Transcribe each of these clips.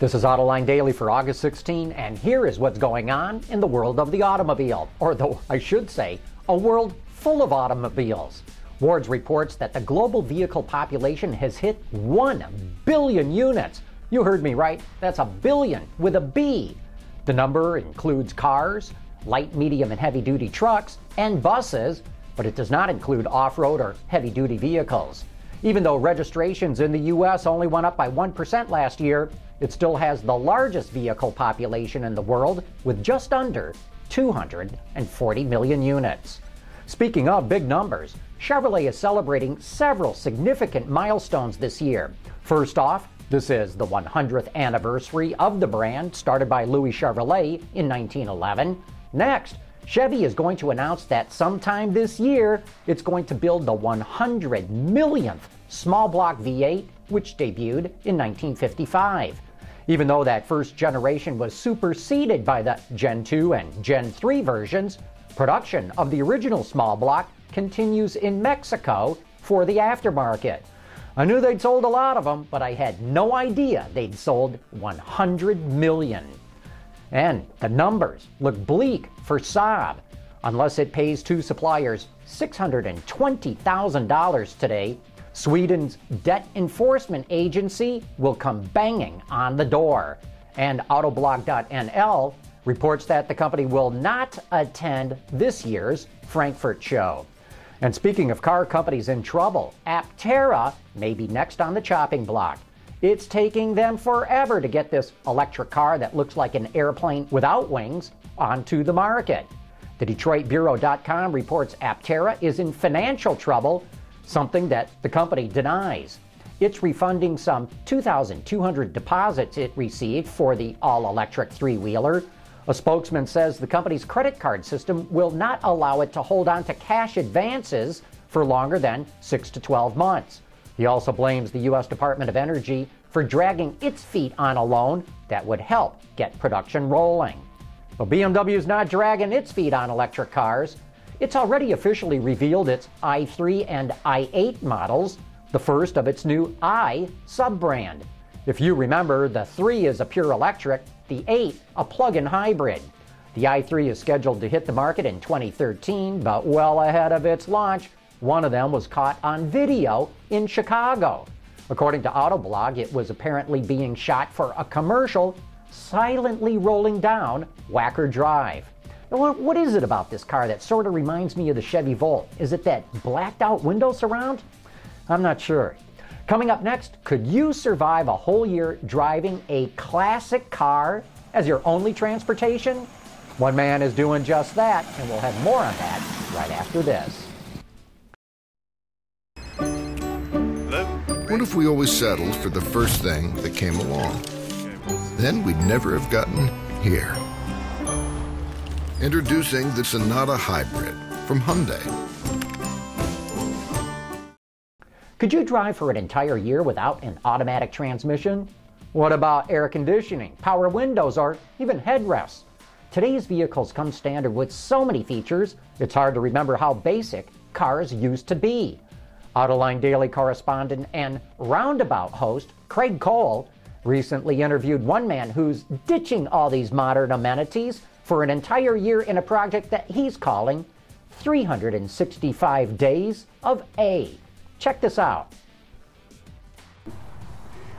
This is Autoline Daily for August 16, and here is what's going on in the world of the automobile, or though I should say, a world full of automobiles. Ward's reports that the global vehicle population has hit 1 billion units. You heard me right, that's a billion with a B. The number includes cars, light, medium, and heavy-duty trucks, and buses, but it does not include off-road or heavy-duty vehicles. Even though registrations in the U.S. only went up by 1% last year, it still has the largest vehicle population in the world with just under 240 million units. Speaking of big numbers, Chevrolet is celebrating several significant milestones this year. First off, this is the 100th anniversary of the brand, started by Louis Chevrolet in 1911. Next, Chevy is going to announce that sometime this year, it's going to build the 100 millionth small block V8, which debuted in 1955. Even though that first generation was superseded by the Gen 2 and Gen 3 versions, production of the original small block continues in Mexico for the aftermarket. I knew they'd sold a lot of them, but I had no idea they'd sold 100 million. And the numbers look bleak for Saab. Unless it pays two suppliers $620,000 today, Sweden's debt enforcement agency will come banging on the door. And Autoblog.nl reports that the company will not attend this year's Frankfurt show. And speaking of car companies in trouble, Aptera may be next on the chopping block. It's taking them forever to get this electric car that looks like an airplane without wings onto the market. TheDetroitBureau.com reports Aptera is in financial trouble, something that the company denies. It's refunding some 2,200 deposits it received for the all-electric three-wheeler. A spokesman says the company's credit card system will not allow it to hold on to cash advances for longer than 6 to 12 months. He also blames the U.S. Department of Energy for dragging its feet on a loan that would help get production rolling. Well, BMW's not dragging its feet on electric cars. It's already officially revealed its i3 and i8 models, the first of its new i sub-brand. If you remember, the 3 is a pure electric, the 8 a plug-in hybrid. The i3 is scheduled to hit the market in 2013, but well ahead of its launch, one of them was caught on video in Chicago. According to Autoblog, it was apparently being shot for a commercial, silently rolling down Wacker Drive. Now, what is it about this car that sort of reminds me of the Chevy Volt? Is it that blacked out window surround? I'm not sure. Coming up next, could you survive a whole year driving a classic car as your only transportation? One man is doing just that, and we'll have more on that right after this. What if we always settled for the first thing that came along? Then we'd never have gotten here. Introducing the Sonata Hybrid from Hyundai. Could you drive for an entire year without an automatic transmission? What about air conditioning, power windows, or even headrests? Today's vehicles come standard with so many features, it's hard to remember how basic cars used to be. Autoline Daily correspondent and Roundabout host Craig Cole recently interviewed one man who's ditching all these modern amenities for an entire year in a project that he's calling 365 Days of A. Check this out.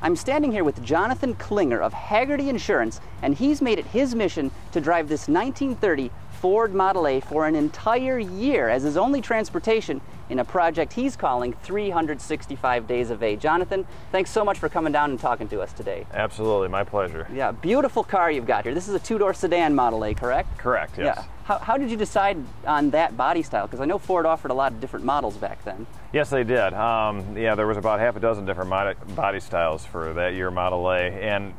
I'm standing here with Jonathan Klinger of Haggerty Insurance, and he's made it his mission to drive this 1930 Ford Model A for an entire year as his only transportation in a project he's calling 365 Days of A. Jonathan, thanks so much for coming down and talking to us today. Absolutely, my pleasure. Yeah, beautiful car you've got here. This is a two-door sedan Model A, correct? Correct, yes. Yeah. How did you decide on that body style? Because I know Ford offered a lot of different models back then. Yes, they did. There was about half a dozen different body styles for that year Model A. And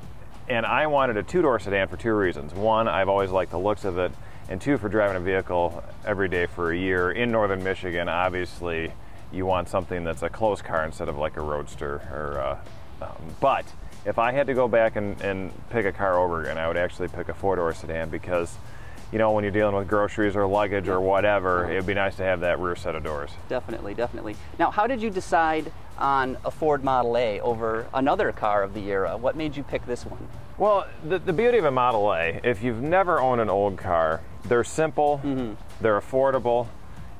And I wanted a two-door sedan for two reasons. One, I've always liked the looks of it, and two, for driving a vehicle every day for a year in northern Michigan. Obviously, you want something that's a close car instead of like a roadster. Or, but if I had to go back and pick a car over again, I would actually pick a four-door sedan, because you know, when you're dealing with groceries or luggage or whatever, it'd be nice to have that rear set of doors. Definitely, definitely. Now, how did you decide on a Ford Model A over another car of the era? What made you pick this one? Well, the beauty of a Model A, if you've never owned an old car, they're simple, they're affordable,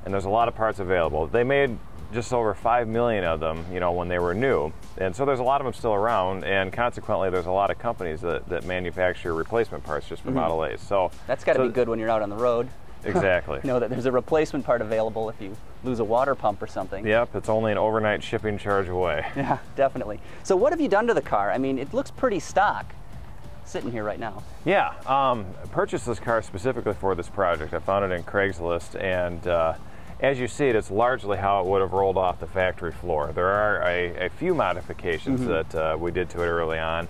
and there's a lot of parts available. They made just over 5 million of them, you know, when they were new. And so there's a lot of them still around, and consequently there's a lot of companies that manufacture replacement parts just for Model A's. So that's got to be good when you're out on the road. Exactly. You know that there's a replacement part available if you lose a water pump or something. Yep, it's only an overnight shipping charge away. Yeah, definitely. So what have you done to the car? I mean, it looks pretty stock sitting here right now. Yeah, purchased this car specifically for this project. I found it in Craigslist, and as you see it, it's largely how it would have rolled off the factory floor. There are a few modifications that we did to it early on.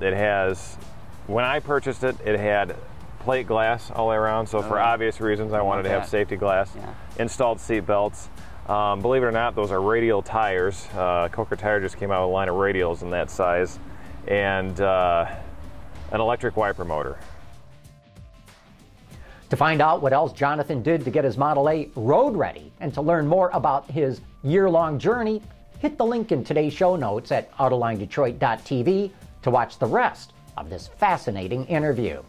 It has, when I purchased it, it had plate glass all the way around, so for obvious reasons I wanted to have safety glass, installed seat belts. Believe it or not, those are radial tires. Coker Tire just came out with a line of radials in that size, and an electric wiper motor. To find out what else Jonathan did to get his Model A road ready and to learn more about his year-long journey, hit the link in today's show notes at AutolineDetroit.tv to watch the rest of this fascinating interview.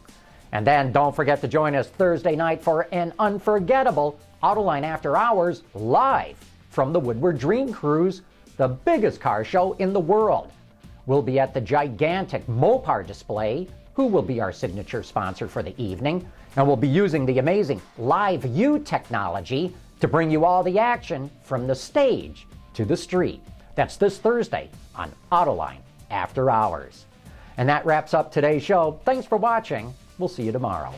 And then don't forget to join us Thursday night for an unforgettable Autoline After Hours live from the Woodward Dream Cruise, the biggest car show in the world. We'll be at the gigantic Mopar display, who will be our signature sponsor for the evening, and we'll be using the amazing LiveU technology to bring you all the action from the stage to the street. That's this Thursday on Autoline After Hours. And that wraps up today's show. Thanks for watching. We'll see you tomorrow.